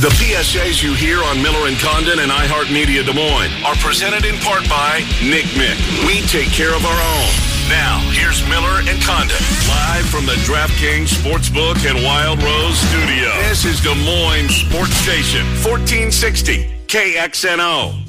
The PSAs you hear on Miller & Condon and iHeartMedia Des Moines are presented in part by Nick Mick. We take care of our own. Now, here's Miller & Condon, live from the DraftKings Sportsbook and Wild Rose Studio. This is Des Moines Sports Station, 1460 KXNO.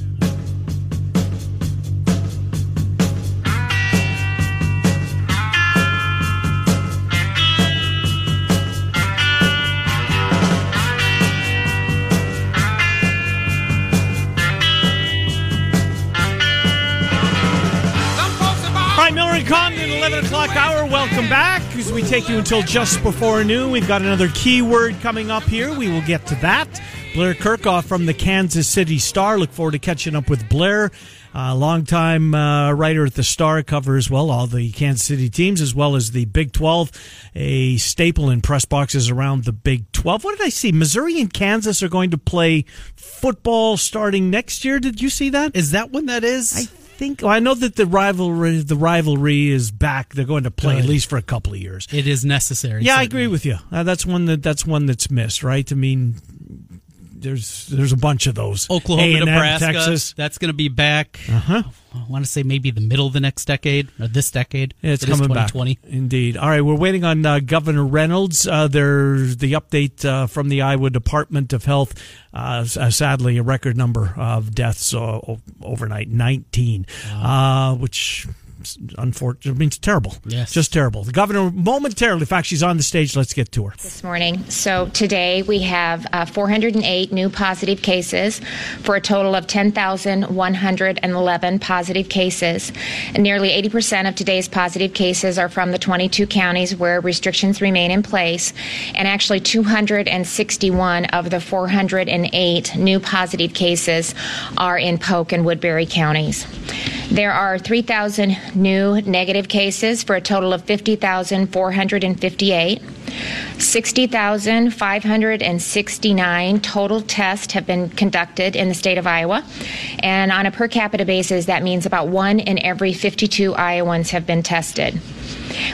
Condon, 11 o'clock hour. Welcome back as we take you until just before noon. We've got another keyword coming up here. We will get to that. Blair Kirkhoff from the Kansas City Star. Look forward to catching up with Blair, longtime writer at the Star, covers well all the Kansas City teams as well as the Big 12, a staple in press boxes around the Big 12. What did I see? Missouri and Kansas are going to play football starting next year. Did you see that? Is that when that is? I know that the rivalry is back. They're going to play at least for a couple of years. It is necessary. Yeah, certainly. I agree with you. That's one that's missed, right? I mean, there's a bunch of those. Oklahoma, A&M, Nebraska, Texas. That's going to be back. Uh-huh. I want to say maybe the middle of the next decade, or this decade. Yeah, it's coming back. Indeed. All right, we're waiting on Governor Reynolds. There's the update from the Iowa Department of Health. Sadly, a record number of deaths overnight, 19, which... unfortunately, I mean, it's terrible. Yes. Just terrible. The governor momentarily, in fact, she's on the stage. Let's get to her. This morning. So today we have 408 new positive cases for a total of 10,111 positive cases. And nearly 80% of today's positive cases are from the 22 counties where restrictions remain in place. And actually 261 of the 408 new positive cases are in Polk and Woodbury counties. There are 3,000 new negative cases for a total of 50,458. 60,569 total tests have been conducted in the state of Iowa. And on a per capita basis, that means about one in every 52 Iowans have been tested.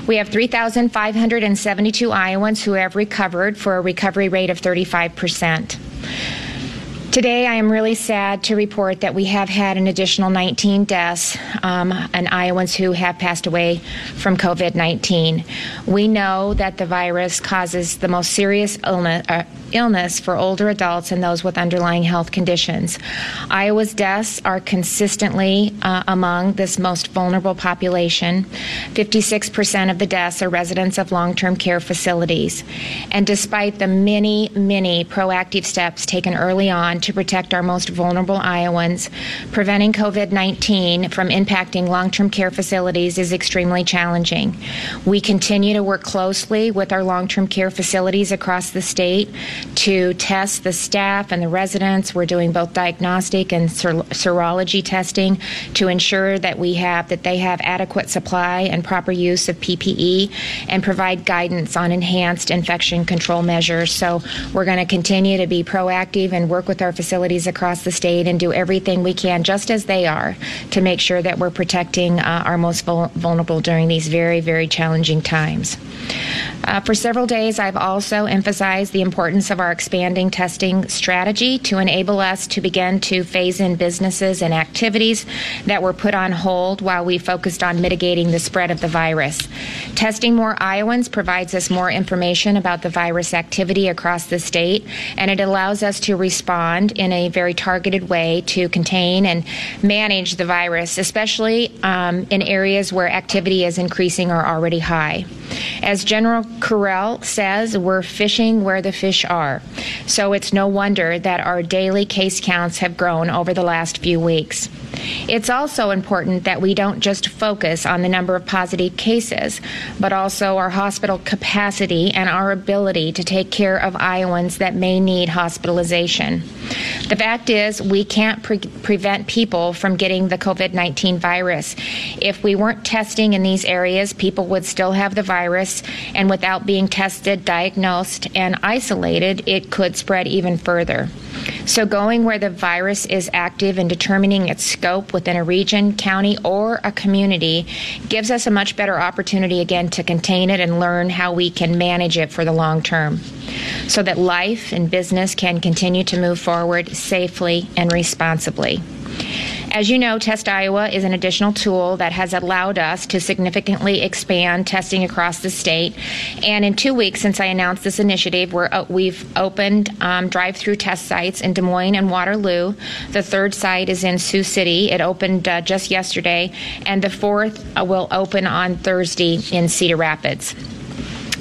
We have 3,572 Iowans who have recovered for a recovery rate of 35%. Today, I am really sad to report that we have had an additional 19 deaths and Iowans who have passed away from COVID-19. We know that the virus causes the most serious illness for older adults and those with underlying health conditions. Iowa's deaths are consistently among this most vulnerable population. 56% of the deaths are residents of long-term care facilities. And despite the many, many proactive steps taken early on to protect our most vulnerable Iowans, preventing COVID-19 from impacting long-term care facilities is extremely challenging. We continue to work closely with our long-term care facilities across the state to test the staff and the residents. We're doing both diagnostic and serology testing to ensure that they have adequate supply and proper use of PPE and provide guidance on enhanced infection control measures. So we're going to continue to be proactive and work with our facilities across the state and do everything we can, just as they are, to make sure that we're protecting our most vulnerable during these very, very challenging times. For several days, I've also emphasized the importance of our expanding testing strategy to enable us to begin to phase in businesses and activities that were put on hold while we focused on mitigating the spread of the virus. Testing more Iowans provides us more information about the virus activity across the state, and it allows us to respond in a very targeted way to contain and manage the virus, especially in areas where activity is increasing or already high. As General Correll says, we're fishing where the fish are. So it's no wonder that our daily case counts have grown over the last few weeks. It's also important that we don't just focus on the number of positive cases, but also our hospital capacity and our ability to take care of Iowans that may need hospitalization. The fact is, we can't prevent people from getting the COVID-19 virus. If we weren't testing in these areas, people would still have the virus, and without being tested, diagnosed, and isolated, it could spread even further. So going where the virus is active and determining its scope within a region, county, or a community gives us a much better opportunity, again, to contain it and learn how we can manage it for the long term so that life and business can continue to move forward safely and responsibly. As you know, Test Iowa is an additional tool that has allowed us to significantly expand testing across the state. And in 2 weeks since I announced this initiative, we've opened drive-through test sites in Des Moines and Waterloo. The third site is in Sioux City. It opened just yesterday. And the fourth will open on Thursday in Cedar Rapids.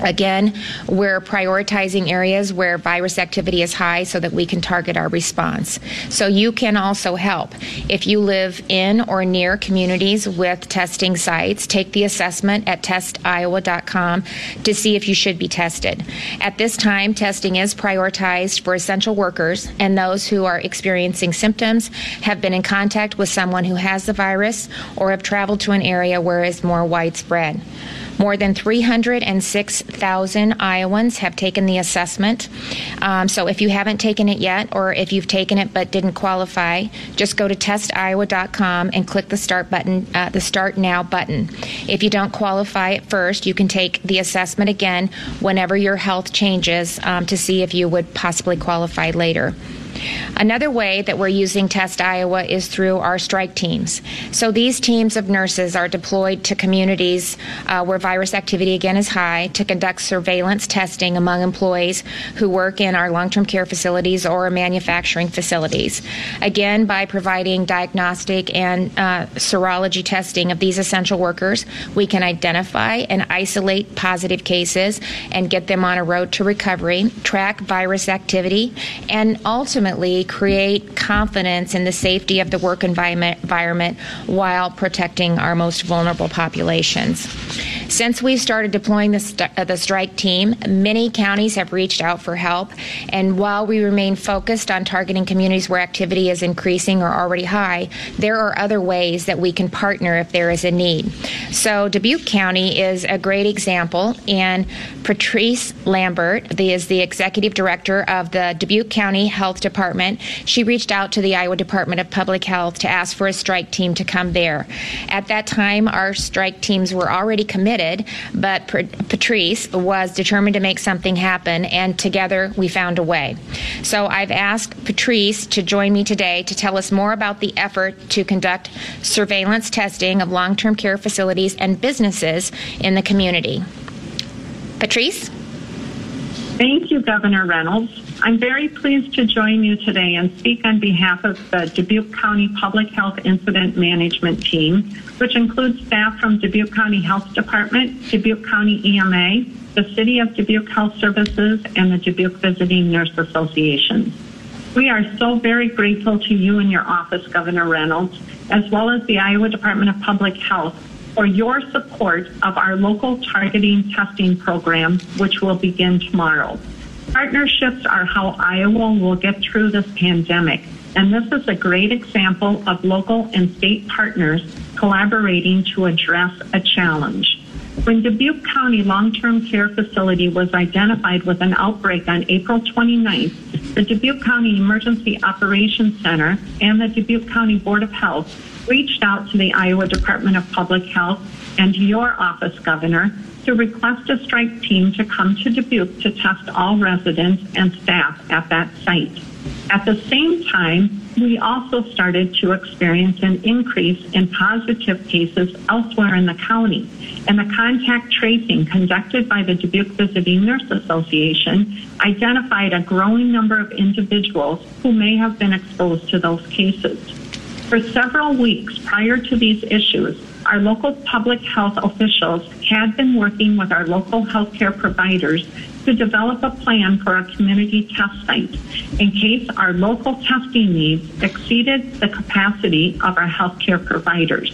Again, we're prioritizing areas where virus activity is high so that we can target our response. So you can also help. If you live in or near communities with testing sites, take the assessment at testiowa.com to see if you should be tested. At this time, testing is prioritized for essential workers and those who are experiencing symptoms, have been in contact with someone who has the virus, or have traveled to an area where it is more widespread. More than 306,000 Iowans have taken the assessment. So if you haven't taken it yet, or if you've taken it but didn't qualify, just go to testiowa.com and click the start button, the Start Now button. If you don't qualify at first, you can take the assessment again whenever your health changes to see if you would possibly qualify later. Another way that we're using Test Iowa is through our strike teams. So these teams of nurses are deployed to communities where virus activity again is high to conduct surveillance testing among employees who work in our long-term care facilities or manufacturing facilities. Again, by providing diagnostic and serology testing of these essential workers, we can identify and isolate positive cases and get them on a road to recovery, track virus activity, and ultimately create confidence in the safety of the work environment while protecting our most vulnerable populations. Since we started deploying the strike team, many counties have reached out for help, and while we remain focused on targeting communities where activity is increasing or already high, there are other ways that we can partner if there is a need. So Dubuque County is a great example, and Patrice Lambert is the executive director of the Dubuque County Health Department. She reached out to the Iowa Department of Public Health to ask for a strike team to come there. At that time, our strike teams were already committed, but Patrice was determined to make something happen, and together we found a way. So I've asked Patrice to join me today to tell us more about the effort to conduct surveillance testing of long-term care facilities and businesses in the community. Patrice? Thank you, Governor Reynolds. I'm very pleased to join you today and speak on behalf of the Dubuque County Public Health Incident Management Team, which includes staff from Dubuque County Health Department, Dubuque County EMA, the City of Dubuque Health Services, and the Dubuque Visiting Nurse Association. We are so very grateful to you and your office, Governor Reynolds, as well as the Iowa Department of Public Health, for your support of our local targeting testing program, which will begin tomorrow. Partnerships are how Iowa will get through this pandemic, and this is a great example of local and state partners collaborating to address a challenge. When Dubuque County Long-Term Care Facility was identified with an outbreak on April 29th, the Dubuque County Emergency Operations Center and the Dubuque County Board of Health reached out to the Iowa Department of Public Health and your office, Governor, to request a strike team to come to Dubuque to test all residents and staff at that site. At the same time, we also started to experience an increase in positive cases elsewhere in the county, and the contact tracing conducted by the Dubuque Visiting Nurse Association identified a growing number of individuals who may have been exposed to those cases. For several weeks prior to these issues, our local public health officials had been working with our local healthcare providers to develop a plan for a community test site in case our local testing needs exceeded the capacity of our healthcare providers.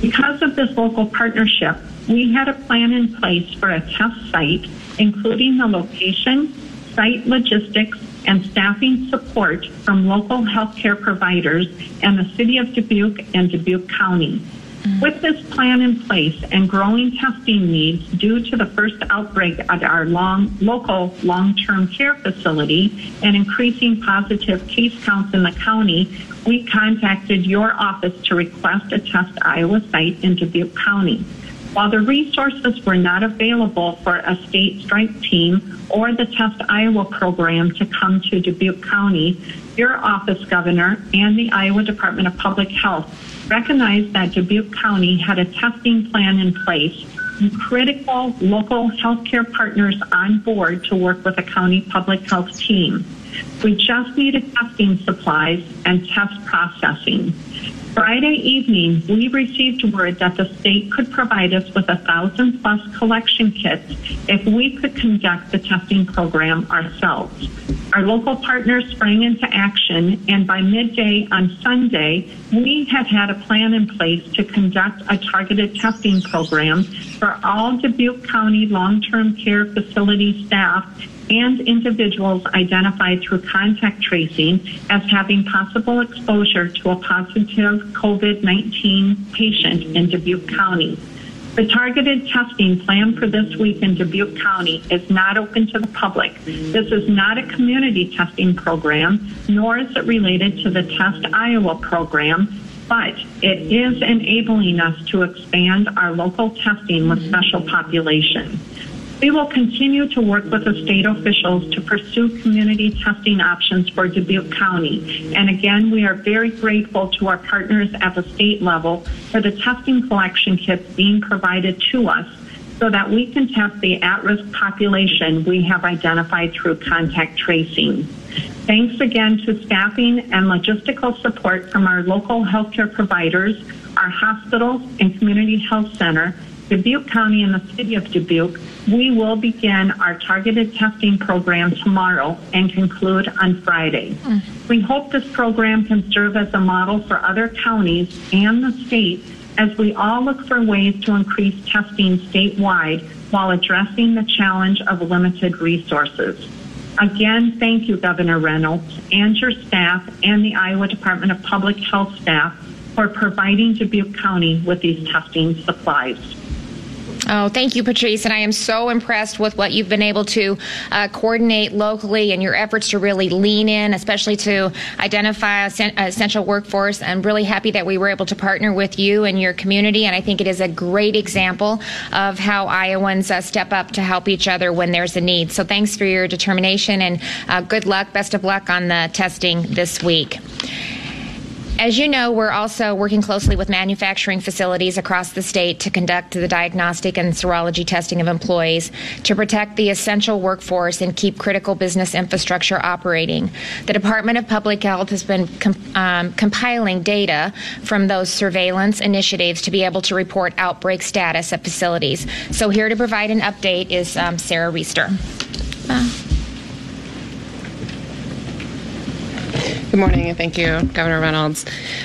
Because of this local partnership, we had a plan in place for a test site, including the location, site logistics, and staffing support from local healthcare providers and the City of Dubuque and Dubuque County. With this plan in place and growing testing needs due to the first outbreak at our local long-term care facility and increasing positive case counts in the county, we contacted your office to request a Test Iowa site in Dubuque County. While the resources were not available for a state strike team or the Test Iowa program to come to Dubuque County, your office, Governor, and the Iowa Department of Public Health recognized that Dubuque County had a testing plan in place and critical local healthcare partners on board to work with a county public health team. We just needed testing supplies and test processing. Friday evening, we received word that the state could provide us with 1,000+ collection kits if we could conduct the testing program ourselves. Our local partners sprang into action, and by midday on Sunday, we had a plan in place to conduct a targeted testing program for all Dubuque County long-term care facility staff and individuals identified through contact tracing as having possible exposure to a positive COVID-19 patient in Dubuque County. The targeted testing plan for this week in Dubuque County is not open to the public. This is not a community testing program, nor is it related to the Test Iowa program, but it is enabling us to expand our local testing with special populations. We will continue to work with the state officials to pursue community testing options for Dubuque County. And again, we are very grateful to our partners at the state level for the testing collection kits being provided to us so that we can test the at-risk population we have identified through contact tracing. Thanks again to staffing and logistical support from our local healthcare providers, our hospitals, and community health center, Dubuque County and the City of Dubuque, we will begin our targeted testing program tomorrow and conclude on Friday. We hope this program can serve as a model for other counties and the state as we all look for ways to increase testing statewide while addressing the challenge of limited resources. Again, thank you, Governor Reynolds, and your staff and the Iowa Department of Public Health staff for providing Dubuque County with these testing supplies. Oh, thank you, Patrice. And I am so impressed with what you've been able to coordinate locally and your efforts to really lean in, especially to identify essential workforce. I'm really happy that we were able to partner with you and your community. And I think it is a great example of how Iowans step up to help each other when there's a need. So thanks for your determination and good luck. Best of luck on the testing this week. As you know, we're also working closely with manufacturing facilities across the state to conduct the diagnostic and serology testing of employees to protect the essential workforce and keep critical business infrastructure operating. The Department of Public Health has been compiling data from those surveillance initiatives to be able to report outbreak status at facilities. So here to provide an update is Sarah Reister. Good morning, and thank you, Governor Reynolds.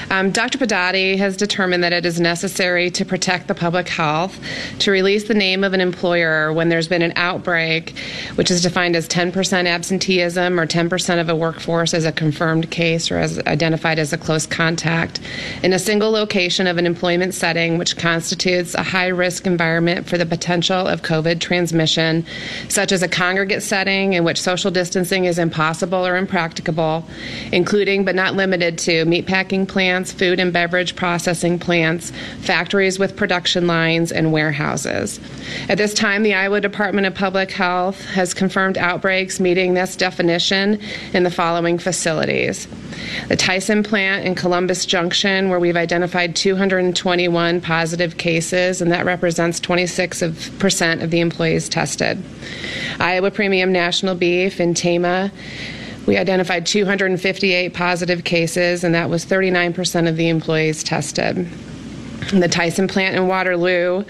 Dr. Pedati has determined that it is necessary to protect the public health to release the name of an employer when there's been an outbreak, which is defined as 10% absenteeism or 10% of a workforce as a confirmed case or as identified as a close contact in a single location of an employment setting, which constitutes a high-risk environment for the potential of COVID transmission, such as a congregate setting in which social distancing is impossible or impracticable, including but not limited to meatpacking plants, food and beverage processing plants, factories with production lines, and warehouses. At this time, the Iowa Department of Public Health has confirmed outbreaks meeting this definition in the following facilities: the Tyson plant in Columbus Junction, where we've identified 221 positive cases, and that represents 26% of the employees tested. Iowa Premium National Beef in Tama, we identified 258 positive cases, and that was 39% of the employees tested. The Tyson plant in Waterloo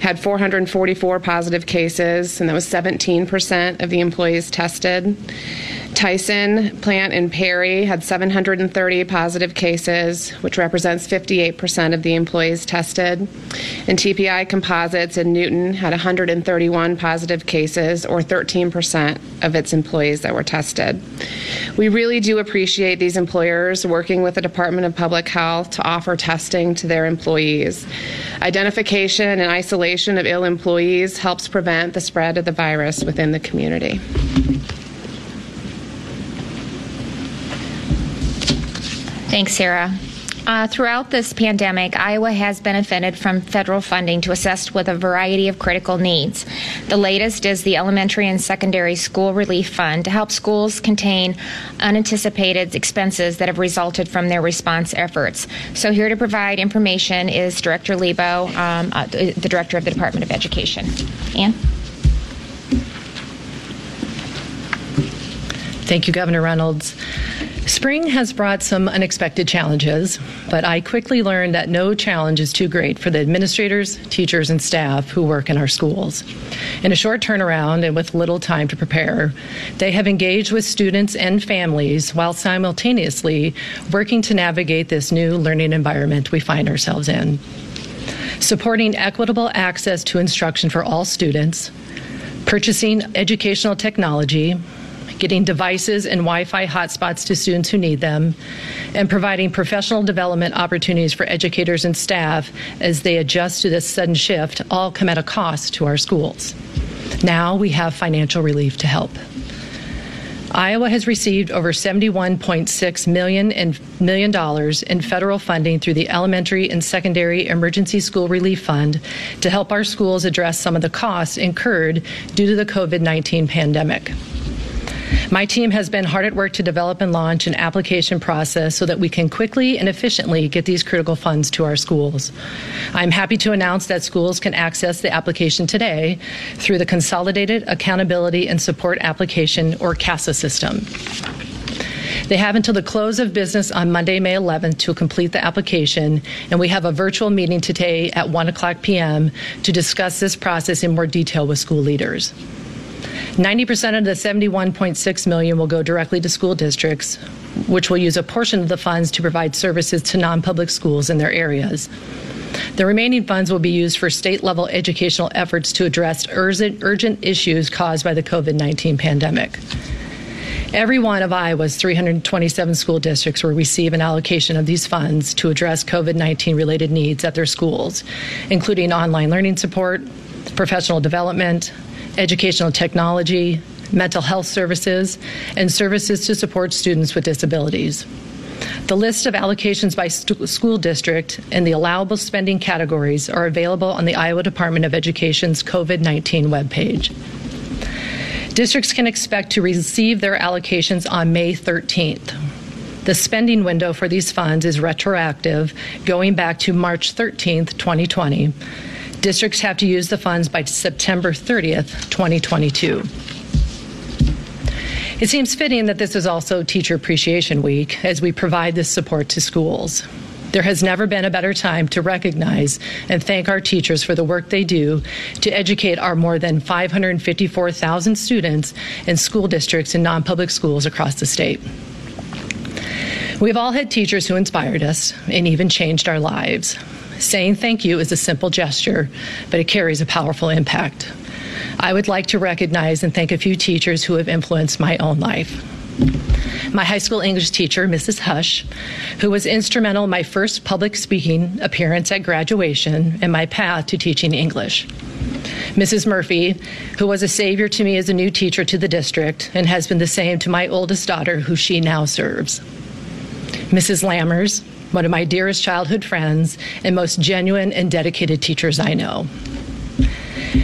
had 444 positive cases, and that was 17% of the employees tested. Tyson plant in Perry had 730 positive cases, which represents 58% of the employees tested. And TPI Composites in Newton had 131 positive cases, or 13% of its employees that were tested. We really do appreciate these employers working with the Department of Public Health to offer testing to their employees. Identification and isolation of ill employees helps prevent the spread of the virus within the community. Thanks, Sarah. Throughout this pandemic, Iowa has benefited from federal funding to assist with a variety of critical needs. The latest is the Elementary and Secondary School Relief Fund to help schools contain unanticipated expenses that have resulted from their response efforts. So here to provide information is Director Lebo, the Director of the Department of Education. Ann? Thank you, Governor Reynolds. Spring has brought some unexpected challenges, but I quickly learned that no challenge is too great for the administrators, teachers, and staff who work in our schools. In a short turnaround and with little time to prepare, they have engaged with students and families while simultaneously working to navigate this new learning environment we find ourselves in. Supporting equitable access to instruction for all students, purchasing educational technology, getting devices and Wi-Fi hotspots to students who need them, and providing professional development opportunities for educators and staff as they adjust to this sudden shift all come at a cost to our schools. Now we have financial relief to help. Iowa has received over $71.6 million in federal funding through the Elementary and Secondary Emergency School Relief Fund to help our schools address some of the costs incurred due to the COVID-19 pandemic. My team has been hard at work to develop and launch an application process so that we can quickly and efficiently get these critical funds to our schools. I'm happy to announce that schools can access the application today through the Consolidated Accountability and Support Application, or CASA, system. They have until the close of business on Monday, May 11th, to complete the application, and we have a virtual meeting today at 1:00 p.m. to discuss this process in more detail with school leaders. 90% of the $71.6 million will go directly to school districts, which will use a portion of the funds to provide services to non-public schools in their areas. The remaining funds will be used for state-level educational efforts to address urgent issues caused by the COVID-19 pandemic. Every one of Iowa's 327 school districts will receive an allocation of these funds to address COVID-19 related needs at their schools, including online learning support, professional development, educational technology, mental health services, and services to support students with disabilities. The list of allocations by school district and the allowable spending categories are available on the Iowa Department of Education's COVID-19 webpage. Districts can expect to receive their allocations on May 13th. The spending window for these funds is retroactive, going back to March 13th, 2020. Districts have to use the funds by September 30th, 2022. It seems fitting that this is also Teacher Appreciation Week as we provide this support to schools. There has never been a better time to recognize and thank our teachers for the work they do to educate our more than 554,000 students in school districts and non-public schools across the state. We've all had teachers who inspired us and even changed our lives. Saying thank you is a simple gesture, but it carries a powerful impact. I would like to recognize and thank a few teachers who have influenced my own life. My high school English teacher, Mrs. Hush, who was instrumental in my first public speaking appearance at graduation and my path to teaching English. Mrs. Murphy, who was a savior to me as a new teacher to the district and has been the same to my oldest daughter, who she now serves. Mrs. Lammers, one of my dearest childhood friends and most genuine and dedicated teachers I know.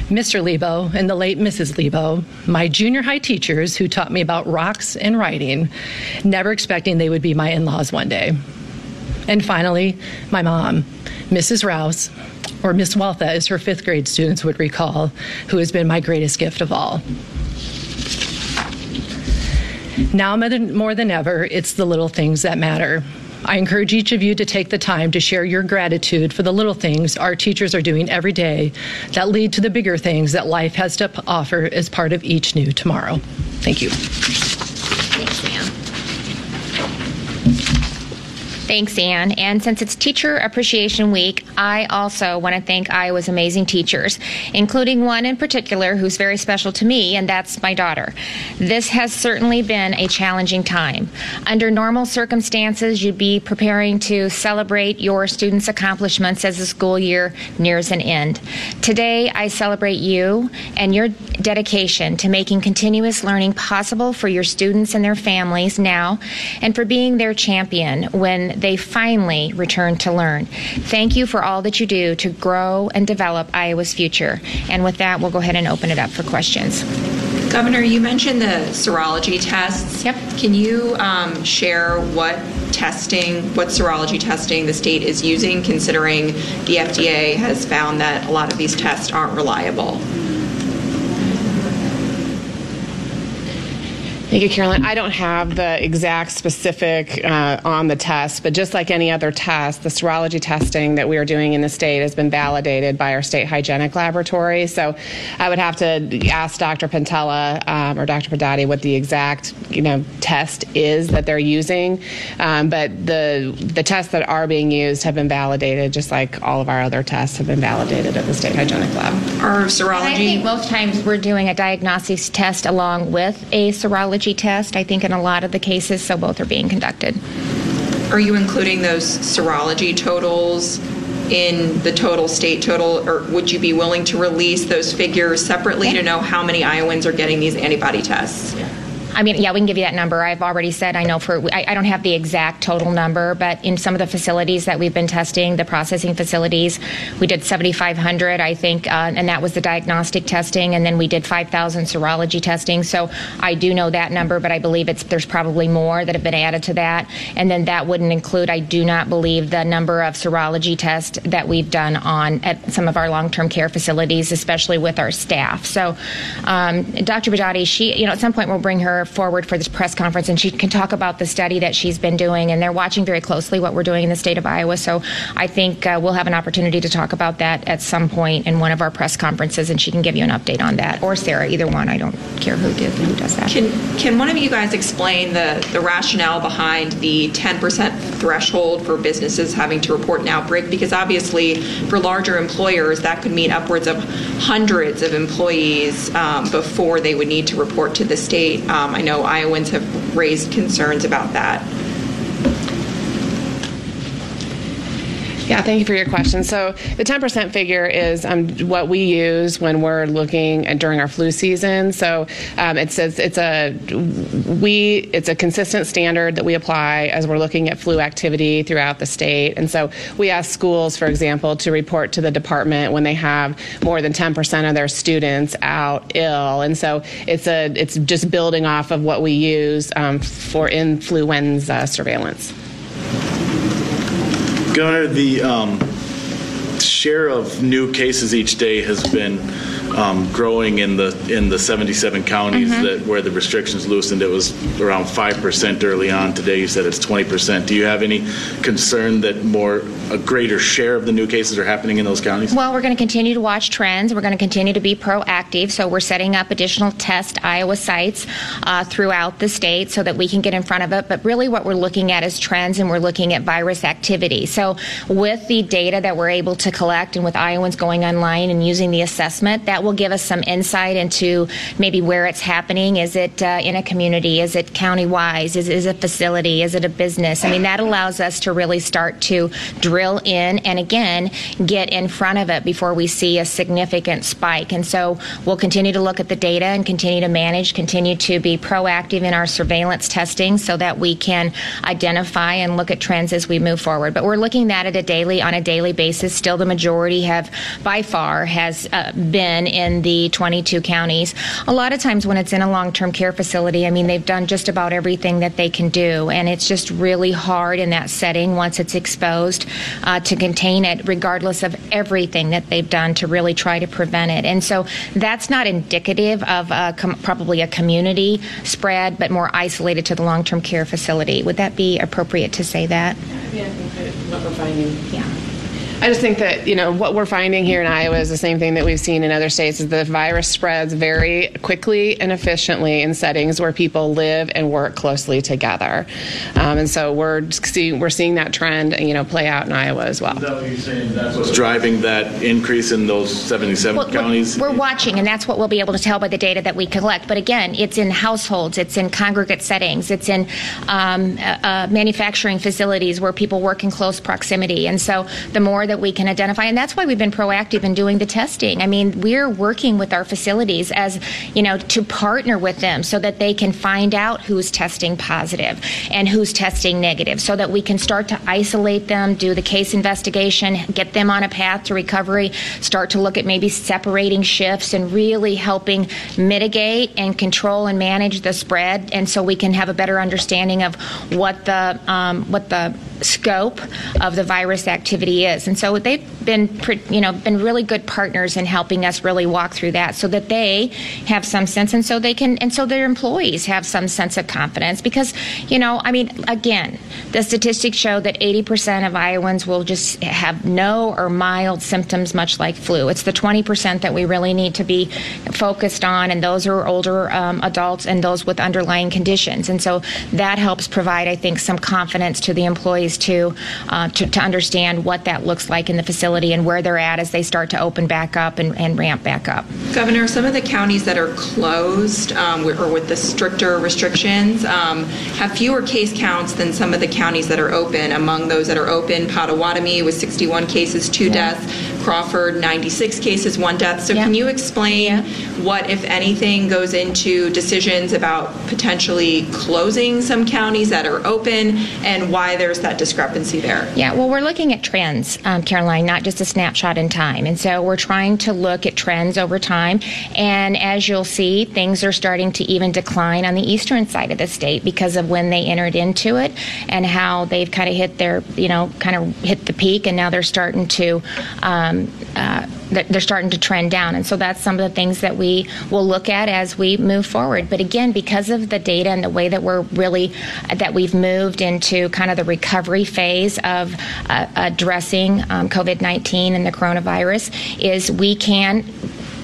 Mr. Lebo and the late Mrs. Lebo, my junior high teachers who taught me about rocks and writing, never expecting they would be my in-laws one day. And finally, my mom, Mrs. Rouse, or Miss Waltha as her fifth grade students would recall, who has been my greatest gift of all. Now more than ever, it's the little things that matter. I encourage each of you to take the time to share your gratitude for the little things our teachers are doing every day that lead to the bigger things that life has to offer as part of each new tomorrow. Thank you. Thanks, Ann. And since it's Teacher Appreciation Week, I also want to thank Iowa's amazing teachers, including one in particular who's very special to me, and that's my daughter. This has certainly been a challenging time. Under normal circumstances, you'd be preparing to celebrate your students' accomplishments as the school year nears an end. Today, I celebrate you and your dedication to making continuous learning possible for your students and their families now, and for being their champion when they finally return to learn. Thank you for all that you do to grow and develop Iowa's future. And with that, we'll go ahead and open it up for questions. Governor, you mentioned the serology tests. Yep. Can you share what serology testing the state is using, considering the FDA has found that a lot of these tests aren't reliable? Thank you, Carolyn. I don't have the exact specific on the test, but just like any other test, the serology testing that we are doing in the state has been validated by our state hygienic laboratory. So I would have to ask Dr. Pentella or Dr. Pedati what the exact test is that they're using. But the tests that are being used have been validated, just like all of our other tests have been validated at the state hygienic lab. Our serology. And I think most times we're doing a diagnostic test along with a serology test, I think, in a lot of the cases, so both are being conducted. Are you including those serology totals in the total state total, or would you be willing to release those figures separately to know how many Iowans are getting these antibody tests? I mean, yeah, we can give you that number. I've already said I know I don't have the exact total number, but in some of the facilities that we've been testing, the processing facilities, we did 7,500, I think, and that was the diagnostic testing, and then we did 5,000 serology testing. So I do know that number, but I believe there's probably more that have been added to that, and then that wouldn't include, I do not believe, the number of serology tests that we've done at some of our long-term care facilities, especially with our staff. So Dr. Pedati, she, at some point we'll bring her forward for this press conference, and she can talk about the study that she's been doing, and they're watching very closely what we're doing in the state of Iowa. So I think we'll have an opportunity to talk about that at some point in one of our press conferences, and she can give you an update on that, or Sarah, either one. I don't care who does that. Can one of you guys explain the rationale behind the 10% threshold for businesses having to report an outbreak? Because obviously for larger employers that could mean upwards of hundreds of employees before they would need to report to the state. I know Iowans have raised concerns about that. Yeah, thank you for your question. So the 10% figure is what we use when we're looking during our flu season. So it's a consistent standard that we apply as we're looking at flu activity throughout the state. And so we ask schools, for example, to report to the department when they have more than 10% of their students out ill. And so it's just building off of what we use for influenza surveillance. Governor, the share of new cases each day has been growing in the 77 counties where the restrictions loosened. It was around 5% early on. Today you said it's 20%. Do you have any concern that a greater share of the new cases are happening in those counties? Well, we're going to continue to watch trends. We're going to continue to be proactive. So we're setting up additional Test Iowa sites throughout the state so that we can get in front of it. But really what we're looking at is trends, and we're looking at virus activity. So with the data that we're able to collect, and with Iowans going online and using the assessment, that will give us some insight into maybe where it's happening. Is it in a community? Is it county-wise? Is it a facility? Is it a business? I mean, that allows us to really start to drill in and, again, get in front of it before we see a significant spike. And so we'll continue to look at the data and continue to manage, continue to be proactive in our surveillance testing so that we can identify and look at trends as we move forward. But we're looking at it on a daily basis. Still, the majority has by far been in the 22 counties. A lot of times when it's in a long-term care facility, I mean, they've done just about everything that they can do, and it's just really hard in that setting once it's exposed to contain it, regardless of everything that they've done to really try to prevent it. And so that's not indicative of probably a community spread, but more isolated to the long-term care facility. Would that be appropriate to say that? Yeah, I think that's what we're finding. Yeah. I just think that, you know, what we're finding here in Iowa is the same thing that we've seen in other states, is the virus spreads very quickly and efficiently in settings where people live and work closely together. And so we're seeing that trend, you know, play out in Iowa as well. Is that what you're saying? That's what's driving that increase in those 77 counties? We're watching, and that's what we'll be able to tell by the data that we collect. But again, it's in households, it's in congregate settings, it's in manufacturing facilities where people work in close proximity. And so the more that we can identify, and that's why we've been proactive in doing the testing. I mean, we're working with our facilities, as you know, to partner with them so that they can find out who's testing positive and who's testing negative, so that we can start to isolate them, do the case investigation, get them on a path to recovery, start to look at maybe separating shifts and really helping mitigate and control and manage the spread, and so we can have a better understanding of what the scope of the virus activity is. And so they've been really good partners in helping us really walk through that, so that they have some sense, and so they can, and so their employees have some sense of confidence. Because, you know, I mean, again, the statistics show that 80% of Iowans will just have no or mild symptoms, much like flu. It's the 20% that we really need to be focused on, and those are older adults and those with underlying conditions. And so that helps provide, I think, some confidence to the employees to understand what that looks like in the facility and where they're at as they start to open back up and ramp back up. Governor, some of the counties that are closed or with the stricter restrictions have fewer case counts than some of the counties that are open. Among those that are open, Pottawatomie with 61 cases, 2 deaths, Crawford 96 cases, 1 death. So can you explain what, if anything, goes into decisions about potentially closing some counties that are open and why there's that discrepancy there? Yeah, well, we're looking at trends, Caroline, not just a snapshot in time. And so we're trying to look at trends over time. And as you'll see, things are starting to even decline on the eastern side of the state because of when they entered into it and how they've kind of hit their, you know, kind of hit the peak, and now they're starting to trend down. And so that's some of the things that we will look at as we move forward. But again, because of the data and the way that we're really, that we've moved into kind of the recovery phase of addressing COVID-19 and the coronavirus, is we can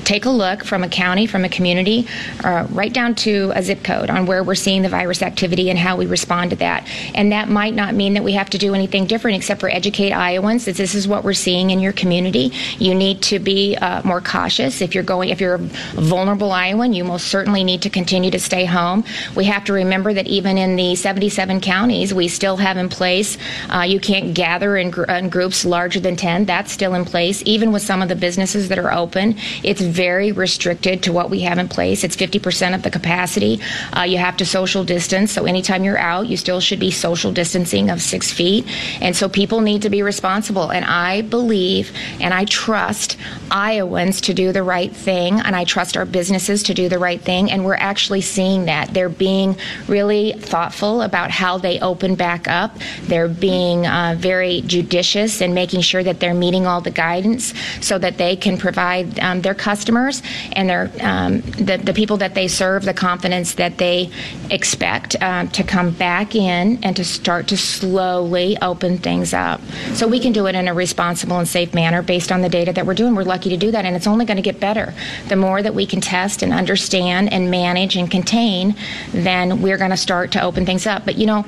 take a look from a county, from a community, right down to a zip code on where we're seeing the virus activity and how we respond to that. And that might not mean that we have to do anything different except for educate Iowans that this is what we're seeing in your community. You need to be more cautious. If you're a vulnerable Iowan, you most certainly need to continue to stay home. We have to remember that even in the 77 counties, we still have in place, you can't gather in groups larger than 10. That's still in place. Even with some of the businesses that are open, it's very restricted to what we have in place. It's 50% of the capacity. You have to social distance. So anytime you're out, you still should be social distancing of 6 feet. And so people need to be responsible. And I believe and I trust Iowans to do the right thing. And I trust our businesses to do the right thing. And we're actually seeing that. They're being really thoughtful about how they open back up. They're being very judicious in making sure that they're meeting all the guidance so that they can provide their customers and their the people that they serve the confidence that they expect to come back in and to start to slowly open things up. So we can do it in a responsible and safe manner based on the data that we're doing. We're lucky to do that, and it's only going to get better. The more that we can test and understand and manage and contain, then we're going to start to open things up. But, you know,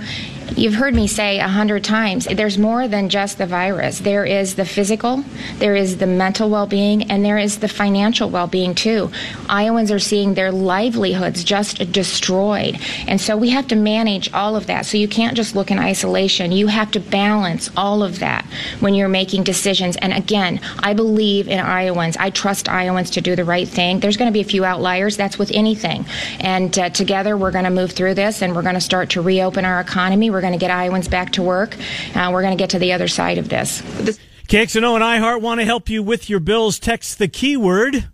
you've heard me say 100 times, there's more than just the virus. There is the physical, there is the mental well-being, and there is the financial well-being too. Iowans are seeing their livelihoods just destroyed. And so we have to manage all of that. So you can't just look in isolation. You have to balance all of that when you're making decisions. And again, I believe in Iowans. I trust Iowans to do the right thing. There's going to be a few outliers. That's with anything. And together we're going to move through this, and we're going to start to reopen our economy. We're going to get Iowans back to work. We're going to get to the other side of this. KXNO and iHeart want to help you with your bills. Text the keyword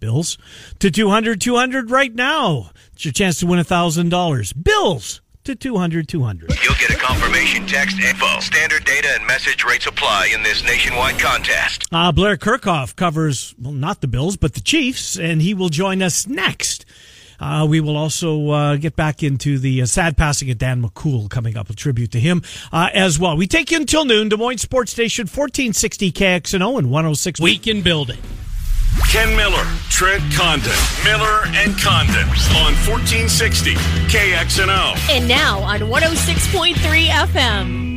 bills to 200-200 right now. It's your chance to win $1,000. Bills to 200-200. You'll get a confirmation text info. Standard data and message rates apply in this nationwide contest. Blair Kirkhoff covers, well, not the Bills, but the Chiefs, and he will join us next. We will also get back into the sad passing of Dan McCool coming up, a tribute to him as well. We take you until noon, Des Moines Sports Station, 1460 KXNO and 106. We can build it. Ken Miller, Trent Condon, Miller and Condon on 1460 KXNO. And now on 106.3 FM.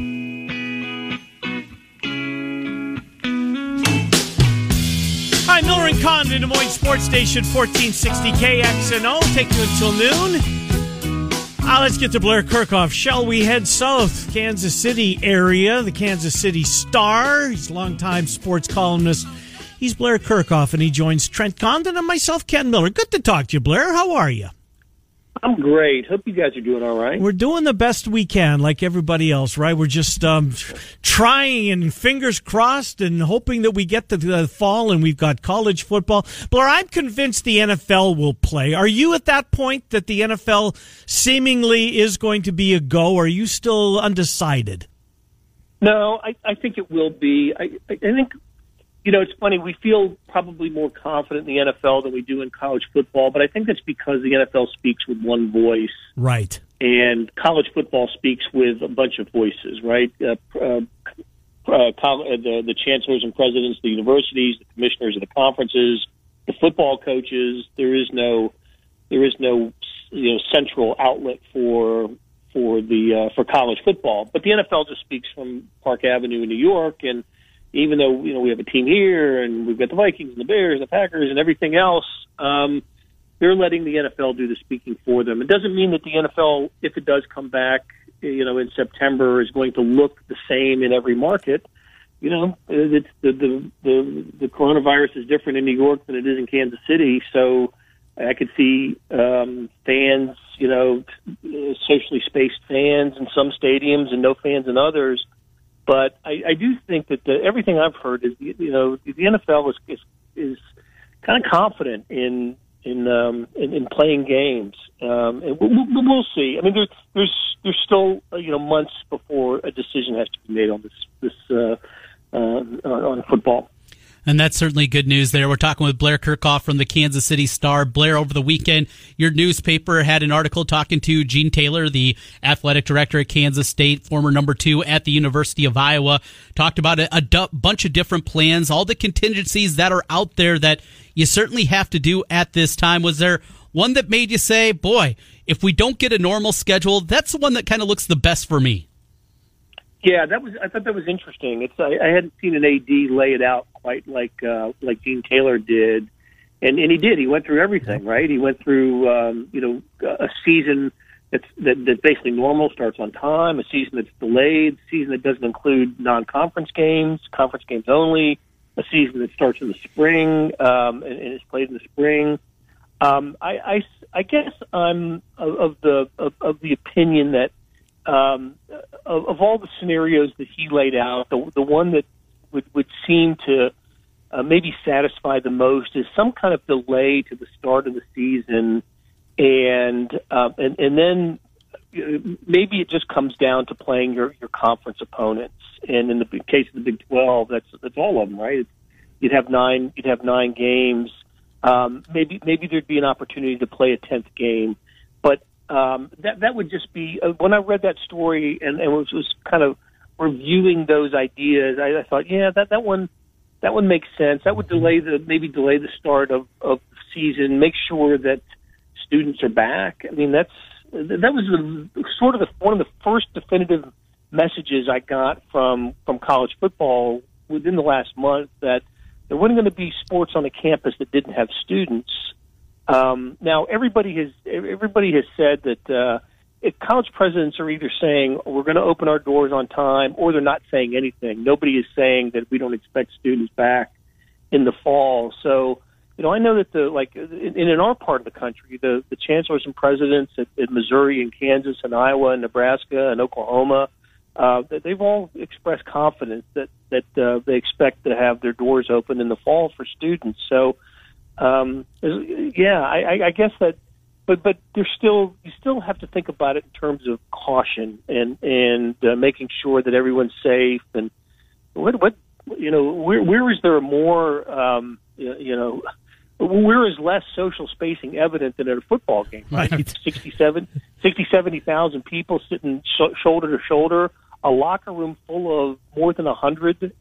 Hi, Miller and Condon, Des Moines Sports Station, 1460 KXNO. Take you until noon. Let's get to Blair Kirkhoff. Shall we head south? Kansas City area, the Kansas City Star. He's a longtime sports columnist. He's Blair Kirkhoff, and he joins Trent Condon and myself, Ken Miller. Good to talk to you, Blair. How are you? I'm great. Hope you guys are doing all right. We're doing the best we can, like everybody else, right? We're just trying and fingers crossed and hoping that we get to the fall, and we've got college football. Blair, I'm convinced the NFL will play. Are you at that point that the NFL seemingly is going to be a go, or are you still undecided? No, I think it will be. I think, you know, it's funny. We feel probably more confident in the NFL than we do in college football, but I think that's because the NFL speaks with one voice. Right. And college football speaks with a bunch of voices, right? The chancellors and presidents of the universities, the commissioners of the conferences, the football coaches. There is no central outlet for college football. But the NFL just speaks from Park Avenue in New York, and even though, we have a team here and we've got the Vikings and the Bears and the Packers and everything else, they're letting the NFL do the speaking for them. It doesn't mean that the NFL, if it does come back, in September, is going to look the same in every market. It's the coronavirus is different in New York than it is in Kansas City. So I could see fans, socially spaced fans in some stadiums and no fans in others. But I do think that everything I've heard is, the NFL is kind of confident in playing games, and we'll see. I mean, there's still months before a decision has to be made on this on football. And that's certainly good news there. We're talking with Blair Kirkhoff from the Kansas City Star. Blair, over the weekend, your newspaper had an article talking to Gene Taylor, the athletic director at Kansas State, former number 2 at the University of Iowa, talked about a bunch of different plans, all the contingencies that are out there that you certainly have to do at this time. Was there one that made you say, boy, if we don't get a normal schedule, that's the one that kind of looks the best for me? Yeah, I thought that was interesting. I hadn't seen an AD lay it out quite like Gene Taylor did, and he did. He went through everything, right? He went through a season that's basically normal, starts on time, a season that's delayed, a season that doesn't include non-conference games, conference games only, a season that starts in the spring and is played in the spring. I guess I'm of the opinion that. Of all the scenarios that he laid out, the one that would seem to maybe satisfy the most is some kind of delay to the start of the season, and then maybe it just comes down to playing your conference opponents. And in the case of the Big 12, that's all of them, right? You'd have nine games. Maybe there'd be an opportunity to play a 10th game, but. That would just be when I read that story and was kind of reviewing those ideas. I thought, yeah, that one makes sense. That would delay the start of the season. Make sure that students are back. I mean, that was one of the first definitive messages I got from college football within the last month that there wasn't going to be sports on a campus that didn't have students. Now, everybody has said that if college presidents are either saying we're going to open our doors on time or they're not saying anything. Nobody is saying that we don't expect students back in the fall. So, I know that in our part of the country, the chancellors and presidents at Missouri and Kansas and Iowa and Nebraska and Oklahoma, they've all expressed confidence that they expect to have their doors open in the fall for students. So. I guess that, but you still have to think about it in terms of caution and making sure that everyone's safe and where is there more where is less social spacing evident than at a football game, right? 60,000 to 70,000 people sitting shoulder to shoulder, a locker room full of more than 100,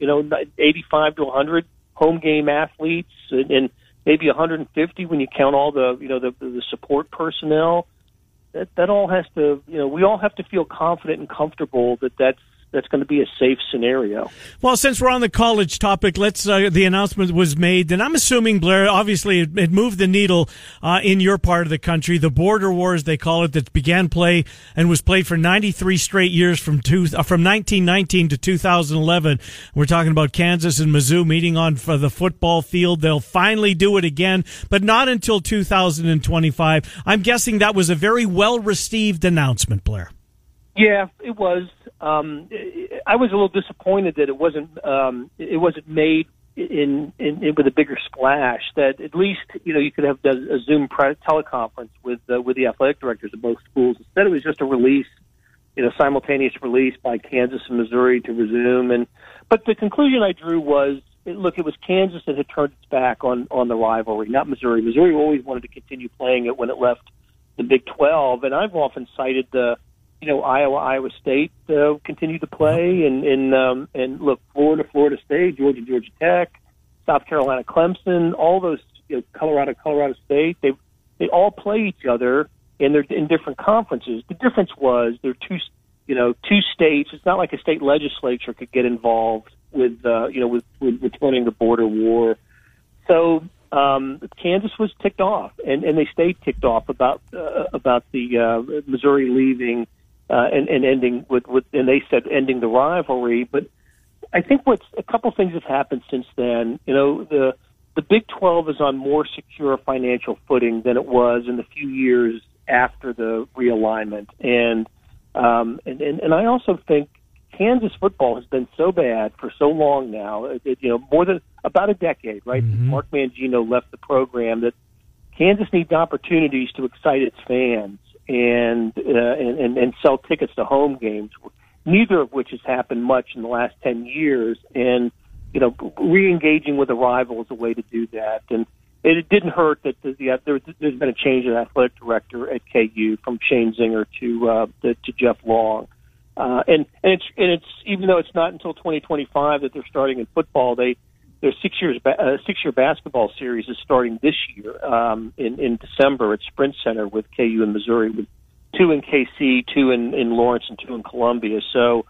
85 to 100 home game athletes, and maybe 150 when you count all the support personnel. That all has to, we all have to feel confident and comfortable that's going to be a safe scenario. Well, since we're on the college topic, the announcement was made, and I'm assuming, Blair, obviously it moved the needle in your part of the country. The border wars, they call it, that began play and was played for 93 straight years from 1919 to 2011. We're talking about Kansas and Mizzou meeting on for the football field. They'll finally do it again, but not until 2025. I'm guessing that was a very well-received announcement, Blair. Yeah, it was. I was a little disappointed that it wasn't made in with a bigger splash. That at least you could have done a Zoom teleconference with the athletic directors of both schools. Instead, it was just a release, simultaneous release by Kansas and Missouri to resume. But the conclusion I drew was, look, it was Kansas that had turned its back on the rivalry, not Missouri. Missouri always wanted to continue playing it when it left the Big 12, and I've often cited the. Iowa State continue to play, and look, Florida State, Georgia Tech, South Carolina, Clemson, all those, Colorado State, they all play each other, and they're in different conferences. The difference was they're two states. It's not like a state legislature could get involved with returning the border war. So Kansas was ticked off, and they stayed ticked off about the Missouri leaving. And ending and they said ending the rivalry. But I think a couple things have happened since then. The Big 12 is on more secure financial footing than it was in the few years after the realignment. And I also think Kansas football has been so bad for so long now, more than about a decade, right? Mm-hmm. Mark Mangino left the program, that Kansas needs opportunities to excite its fans. And sell tickets to home games, neither of which has happened much in the last 10 years. And, re-engaging with a rival is a way to do that. And it didn't hurt that there's been a change in athletic director at KU from Shane Zinger to Jeff Long. And it's even though it's not until 2025 that they're starting in football, their six-year basketball series is starting this year in December at Sprint Center with KU and Missouri, with two in KC, two in Lawrence, and two in Columbia. So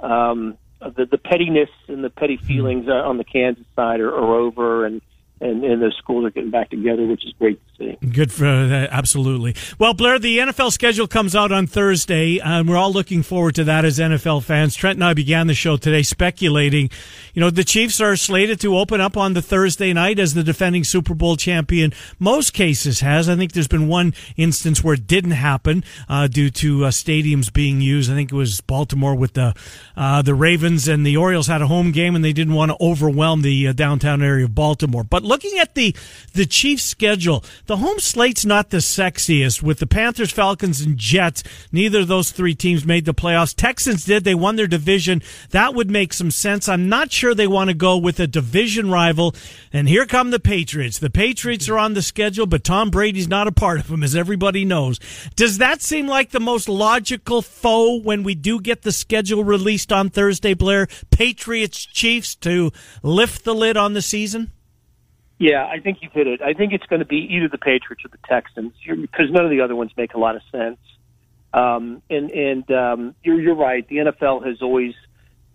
the pettiness and the petty feelings on the Kansas side are over, and those schools are getting back together, which is great to see. Good for that, absolutely. Well, Blair, the NFL schedule comes out on Thursday, and we're all looking forward to that as NFL fans. Trent and I began the show today speculating. The Chiefs are slated to open up on the Thursday night as the defending Super Bowl champion. Most cases has. I think there's been one instance where it didn't happen due to stadiums being used. I think it was Baltimore with the Ravens, and the Orioles had a home game, and they didn't want to overwhelm the downtown area of Baltimore. But looking at the Chiefs' schedule, the home slate's not the sexiest, with the Panthers, Falcons, and Jets. Neither of those three teams made the playoffs. Texans did. They won their division. That would make some sense. I'm not sure they want to go with a division rival. And here come the Patriots. The Patriots are on the schedule, but Tom Brady's not a part of them, as everybody knows. Does that seem like the most logical foe when we do get the schedule released on Thursday, Blair? Patriots, Chiefs, to lift the lid on the season? Yeah, I think you've hit it. I think it's going to be either the Patriots or the Texans, because none of the other ones make a lot of sense. You're right. The NFL has always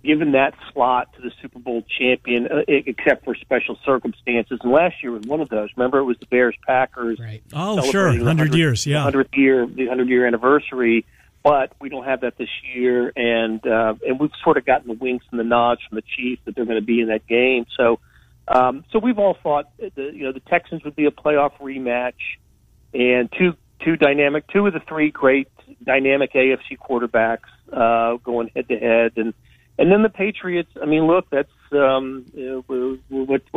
given that slot to the Super Bowl champion, except for special circumstances. And last year was one of those. Remember, it was the Bears-Packers. Right. Oh, sure, 100 years, yeah. The 100-year anniversary. But we don't have that this year, and we've sort of gotten the winks and the nods from the Chiefs that they're going to be in that game. So we've all thought the Texans would be a playoff rematch, and two of the three great dynamic AFC quarterbacks going head to head, and then the Patriots. I mean, look, that's what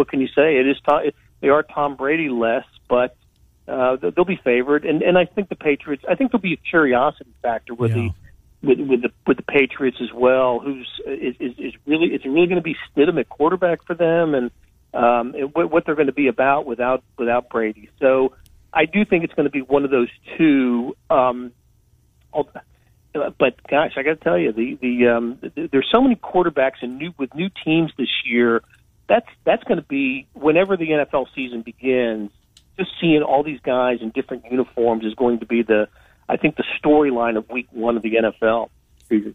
can you say? It is they are Tom Brady less, but they'll be favored, and I think the Patriots. I think there'll be a curiosity factor with the Patriots as well. Who's is really going to be Stidham at quarterback for them, and what they're going to be about without Brady. So I do think it's going to be one of those two. But gosh, I got to tell you, there's so many quarterbacks with new teams this year. That's going to be, whenever the NFL season begins, just seeing all these guys in different uniforms is going to be the storyline of week one of the NFL season.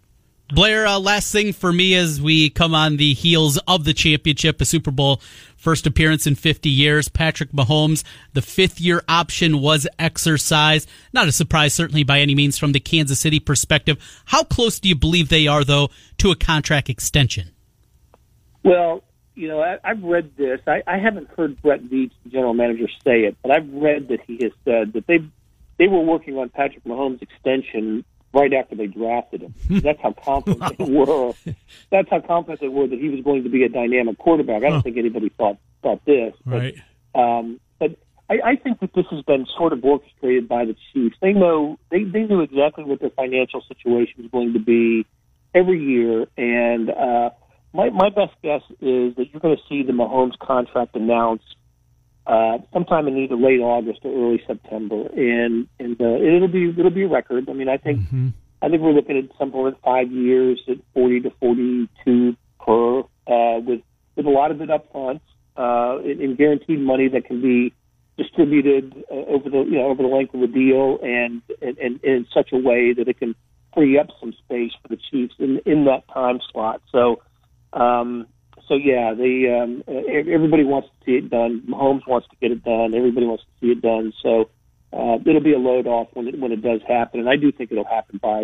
Blair, last thing for me as we come on the heels of the championship, a Super Bowl first appearance in 50 years. Patrick Mahomes, the fifth-year option was exercised. Not a surprise, certainly, by any means, from the Kansas City perspective. How close do you believe they are, though, to a contract extension? Well, you know, I've read this. I haven't heard Brett Veach, the general manager, say it, but I've read that he has said that they were working on Patrick Mahomes' extension right after they drafted him. That's how confident they were. That's how confident they were that he was going to be a dynamic quarterback. I don't think anybody thought this. Right. But I think that this has been sort of orchestrated by the Chiefs. They know they knew exactly what their financial situation was going to be every year, and my best guess is that you're going to see the Mahomes contract announced sometime in either late August or early September, and it'll be a record. I mean, I think we're looking at something like 5 years at 40 to 42 per, with a lot of it up front in guaranteed money that can be distributed over the length of the deal, and in such a way that it can free up some space for the Chiefs in that time slot. So yeah, everybody wants to see it done. Mahomes wants to get it done. Everybody wants to see it done. So it'll be a load off when it does happen, and I do think it'll happen before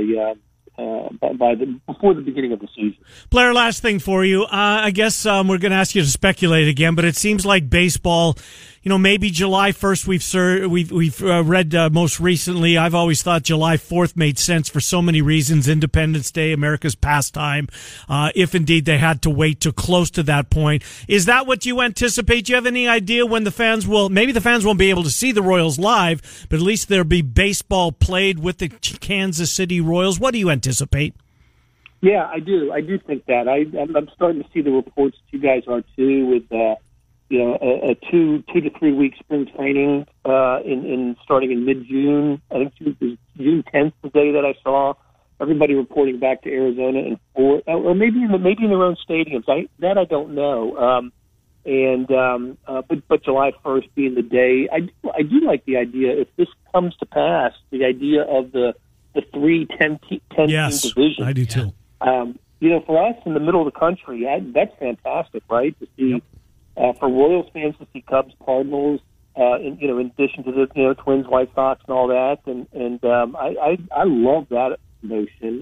the beginning of the season. Blair, last thing for you. I guess we're going to ask you to speculate again, but it seems like baseball, you know, maybe July 1st. We've read most recently. I've always thought July 4th made sense for so many reasons: Independence Day, America's pastime. If indeed they had to wait till close to that point, is that what you anticipate? Do you have any idea when the fans will? Maybe the fans won't be able to see the Royals live, but at least there'll be baseball played with the Kansas City Royals. What do you anticipate? Yeah, I do. I do think that. I'm starting to see the reports that you guys are too with. A two to 3 week spring training in starting in mid-June. I think it was June 10th the day that I saw everybody reporting back to Arizona or maybe in their own stadiums. I don't know. But July 1st being the day, I do like the idea, if this comes to pass, the idea of the 3-10 yes, divisions. Yes, I do too. For us in the middle of the country, that's fantastic, right? To see. Yep. For Royals fans to see Cubs, Cardinals, in addition to the Twins, White Sox, and all that, and I love that notion.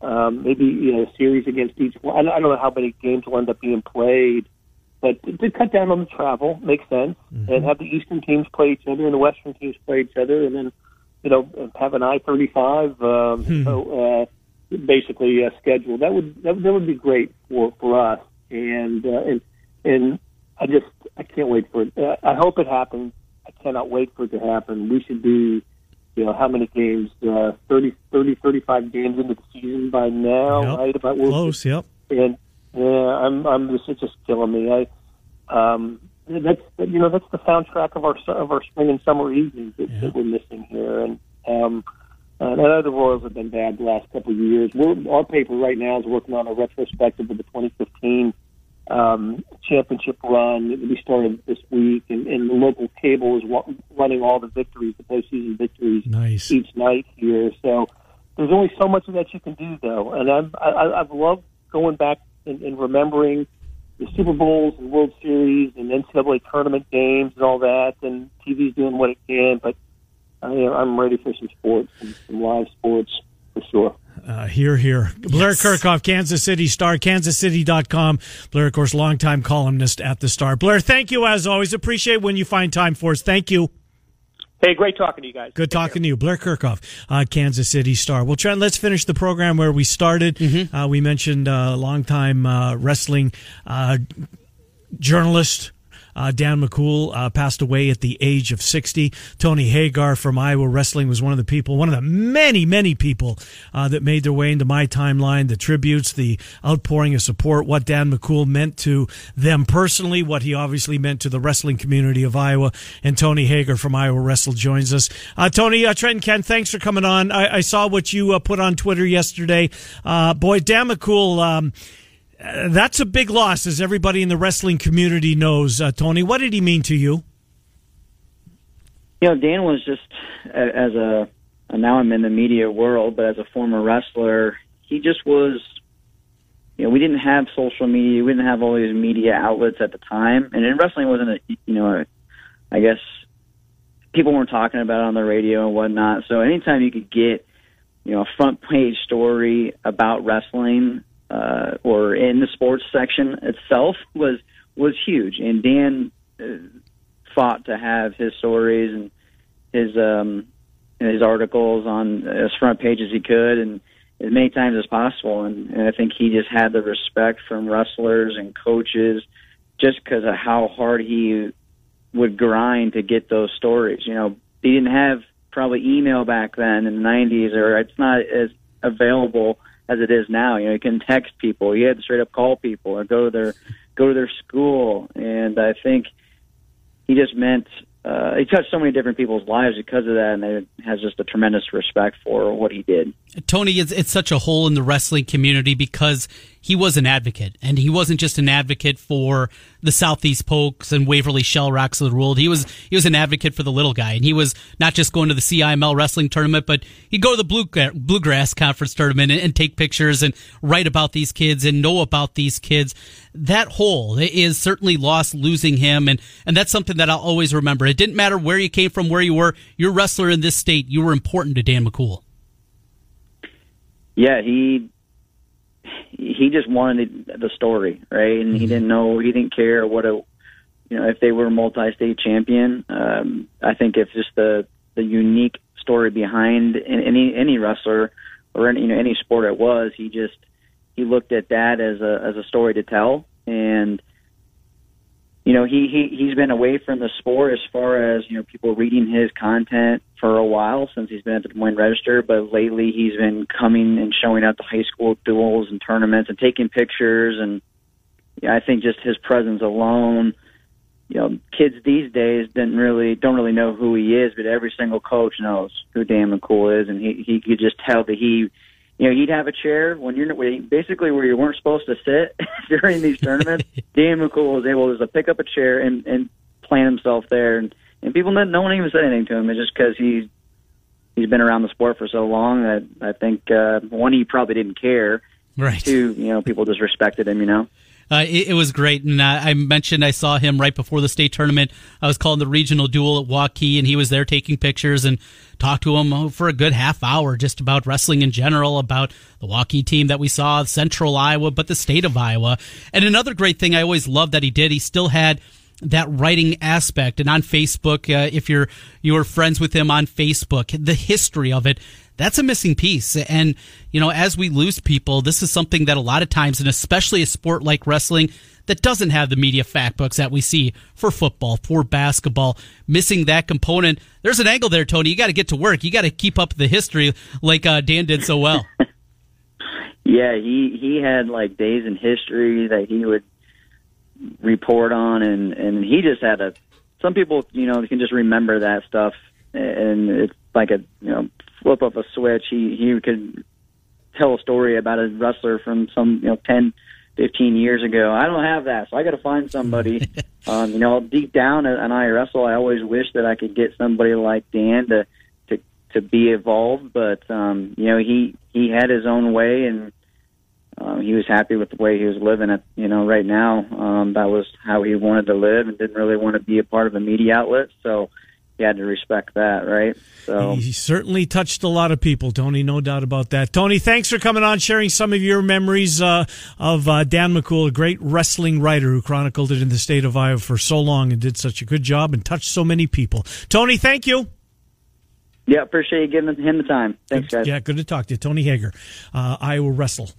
And maybe a series against each one. I don't know how many games will end up being played, but to cut down on the travel makes sense. Mm-hmm. And have the Eastern teams play each other and the Western teams play each other, and then have an I-35. So basically schedule that would be great for us And I can't wait for it. I hope it happens. I cannot wait for it to happen. We should be, how many games? 30, 35 games into the season by now, yep. Right? About close, yep. And yeah, it's just killing me. That's the soundtrack of our spring and summer evenings that we're missing here. And the Royals have been bad the last couple of years. Our paper right now is working on a retrospective of the 2015. Championship run that we started this week, and the local cable is running all the postseason victories, nice. Each night here. So there's only so much of that you can do, though. And I've loved going back and remembering the Super Bowls and World Series and NCAA tournament games and all that, and TV's doing what it can, but I'm ready for some sports, some live sports for sure. Here. Blair Kirkhoff, Kansas City Star, kansascity.com. Blair, of course, longtime columnist at the Star. Blair, thank you as always. Appreciate when you find time for us. Thank you. Hey, great talking to you guys. Good talking to you. Blair Kirkhoff, Kansas City Star. Well, Trent, let's finish the program where we started. Mm-hmm. We mentioned longtime wrestling journalist, Dan McCool passed away at the age of 60. Tony Hagar from Iowa Wrestling was one of the people, one of the many, many people that made their way into my timeline, the tributes, the outpouring of support, what Dan McCool meant to them personally, what he obviously meant to the wrestling community of Iowa. And Tony Hagar from Iowa Wrestle joins us. Tony, Trent and Ken, thanks for coming on. I saw what you put on Twitter yesterday. Boy, Dan McCool, that's a big loss, as everybody in the wrestling community knows. Tony, what did he mean to you? You know, Dan was just, as a, now I'm in the media world, but as a former wrestler, he just was, you know, we didn't have social media, we didn't have all these media outlets at the time, and wrestling wasn't, I guess people weren't talking about it on the radio and whatnot, so anytime you could get, you know, a front page story about wrestling, or in the sports section itself was huge. And Dan fought to have his stories and his articles on as front page as he could and as many times as possible. And I think he just had the respect from wrestlers and coaches just because of how hard he would grind to get those stories. You know, he didn't have probably email back then in the 90s, or it's not as available as it is now. You know, you can text people. You had to straight up call people or go to their school. And I think he just meant he touched so many different people's lives because of that, and it has just a tremendous respect for what he did. Tony, it's such a hole in the wrestling community because he was an advocate, and he wasn't just an advocate for the Southeast Pokes and Waverly Shell Rocks of the world. He was an advocate for the little guy, and he was not just going to the CIML wrestling tournament, but he'd go to the Bluegrass Conference tournament and take pictures and write about these kids and know about these kids. That hole is certainly lost losing him, and that's something that I'll always remember. It didn't matter where you came from, where you were. You're a wrestler in this state. You were important to Dan McCool. Yeah, he just wanted the story, right? And he didn't know, he didn't care what a, you know, if they were a multi-state champion. I think if just the unique story behind any wrestler or any sport it was, he looked at that as a story to tell. And you know, he's been away from the sport as far as, you know, people reading his content for a while since he's been at the Des Moines Register, but lately he's been coming and showing up to high school duels and tournaments and taking pictures. And yeah, I think just his presence alone, you know, kids these days don't really know who he is, but every single coach knows who Dan McCool is, and he could just tell that he, you know, he'd have a chair when you're basically where you weren't supposed to sit during these tournaments. Dan McCool was able to pick up a chair and plant himself there, and people, no one even said anything to him. It's just because he's been around the sport for so long that I think one, he probably didn't care, right? Two, you know, people just respected him. You know. It was great, and I mentioned I saw him right before the state tournament. I was calling the regional duel at Waukee, and he was there taking pictures, and talked to him for a good half hour just about wrestling in general, about the Waukee team that we saw, Central Iowa, but the state of Iowa. And another great thing I always loved that he did, he still had that writing aspect. And on Facebook, if you were friends with him on Facebook, the history of it, that's a missing piece. And, you know, as we lose people, this is something that a lot of times, and especially a sport like wrestling that doesn't have the media fact books that we see for football, for basketball, missing that component. There's an angle there, Tony. You got to get to work. You got to keep up the history like Dan did so well. Yeah, he had like days in history that he would report on, and he just had some people, you know, can just remember that stuff, and it's like a, you know, flip up a switch. He could tell a story about a wrestler from some, you know, 10, 15 years ago. I don't have that, so I got to find somebody. You know, deep down in I wrestle, I always wish that I could get somebody like Dan to be involved. But you know, he had his own way, and he was happy with the way he was living it. You know, right now, that was how he wanted to live, and didn't really want to be a part of a media outlet. So. You had to respect that, right? So he certainly touched a lot of people, Tony, no doubt about that. Tony, thanks for coming on, sharing some of your memories of Dan McCool, a great wrestling writer who chronicled it in the state of Iowa for so long and did such a good job and touched so many people. Tony, thank you. Yeah, appreciate you giving him the time. Thanks, guys. Yeah, good to talk to you. Tony Hager, Iowa Wrestle.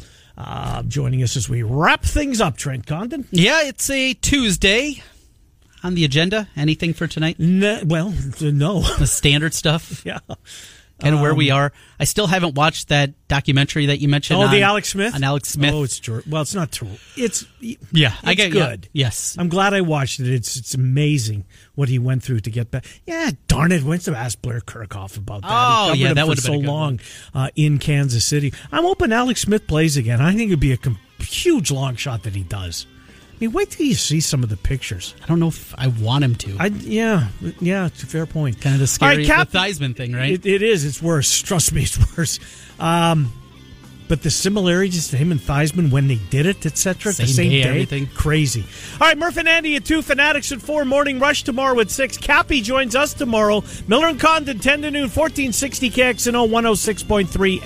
Joining us as we wrap things up, Trent Condon. Yeah, it's a Tuesday. on the agenda? Anything for tonight? No. The standard stuff? Yeah. And where we are. I still haven't watched that documentary that you mentioned. Oh, the Alex Smith? On Alex Smith. Oh, it's not true. It's good. Yeah, yes. I'm glad I watched it. It's amazing what he went through to get back. Yeah, darn it. Went to ask Blair Kirkhoff about that. Oh, yeah, that would have been so long in Kansas City. I'm hoping Alex Smith plays again. I think it'd be a huge long shot that he does. I mean, wait till you see some of the pictures. I don't know if I want him to. Yeah, it's a fair point. Kind of the scary the Theismann thing, right? It is. It's worse. Trust me, it's worse. But the similarities to him and Theismann when they did it, etc. The same day, everything. Crazy. All right, Murph and Andy at 2, Fanatics at 4, Morning Rush tomorrow at 6. Cappy joins us tomorrow. Miller and Condon, 10 to noon, 1460 KXNO 106.3.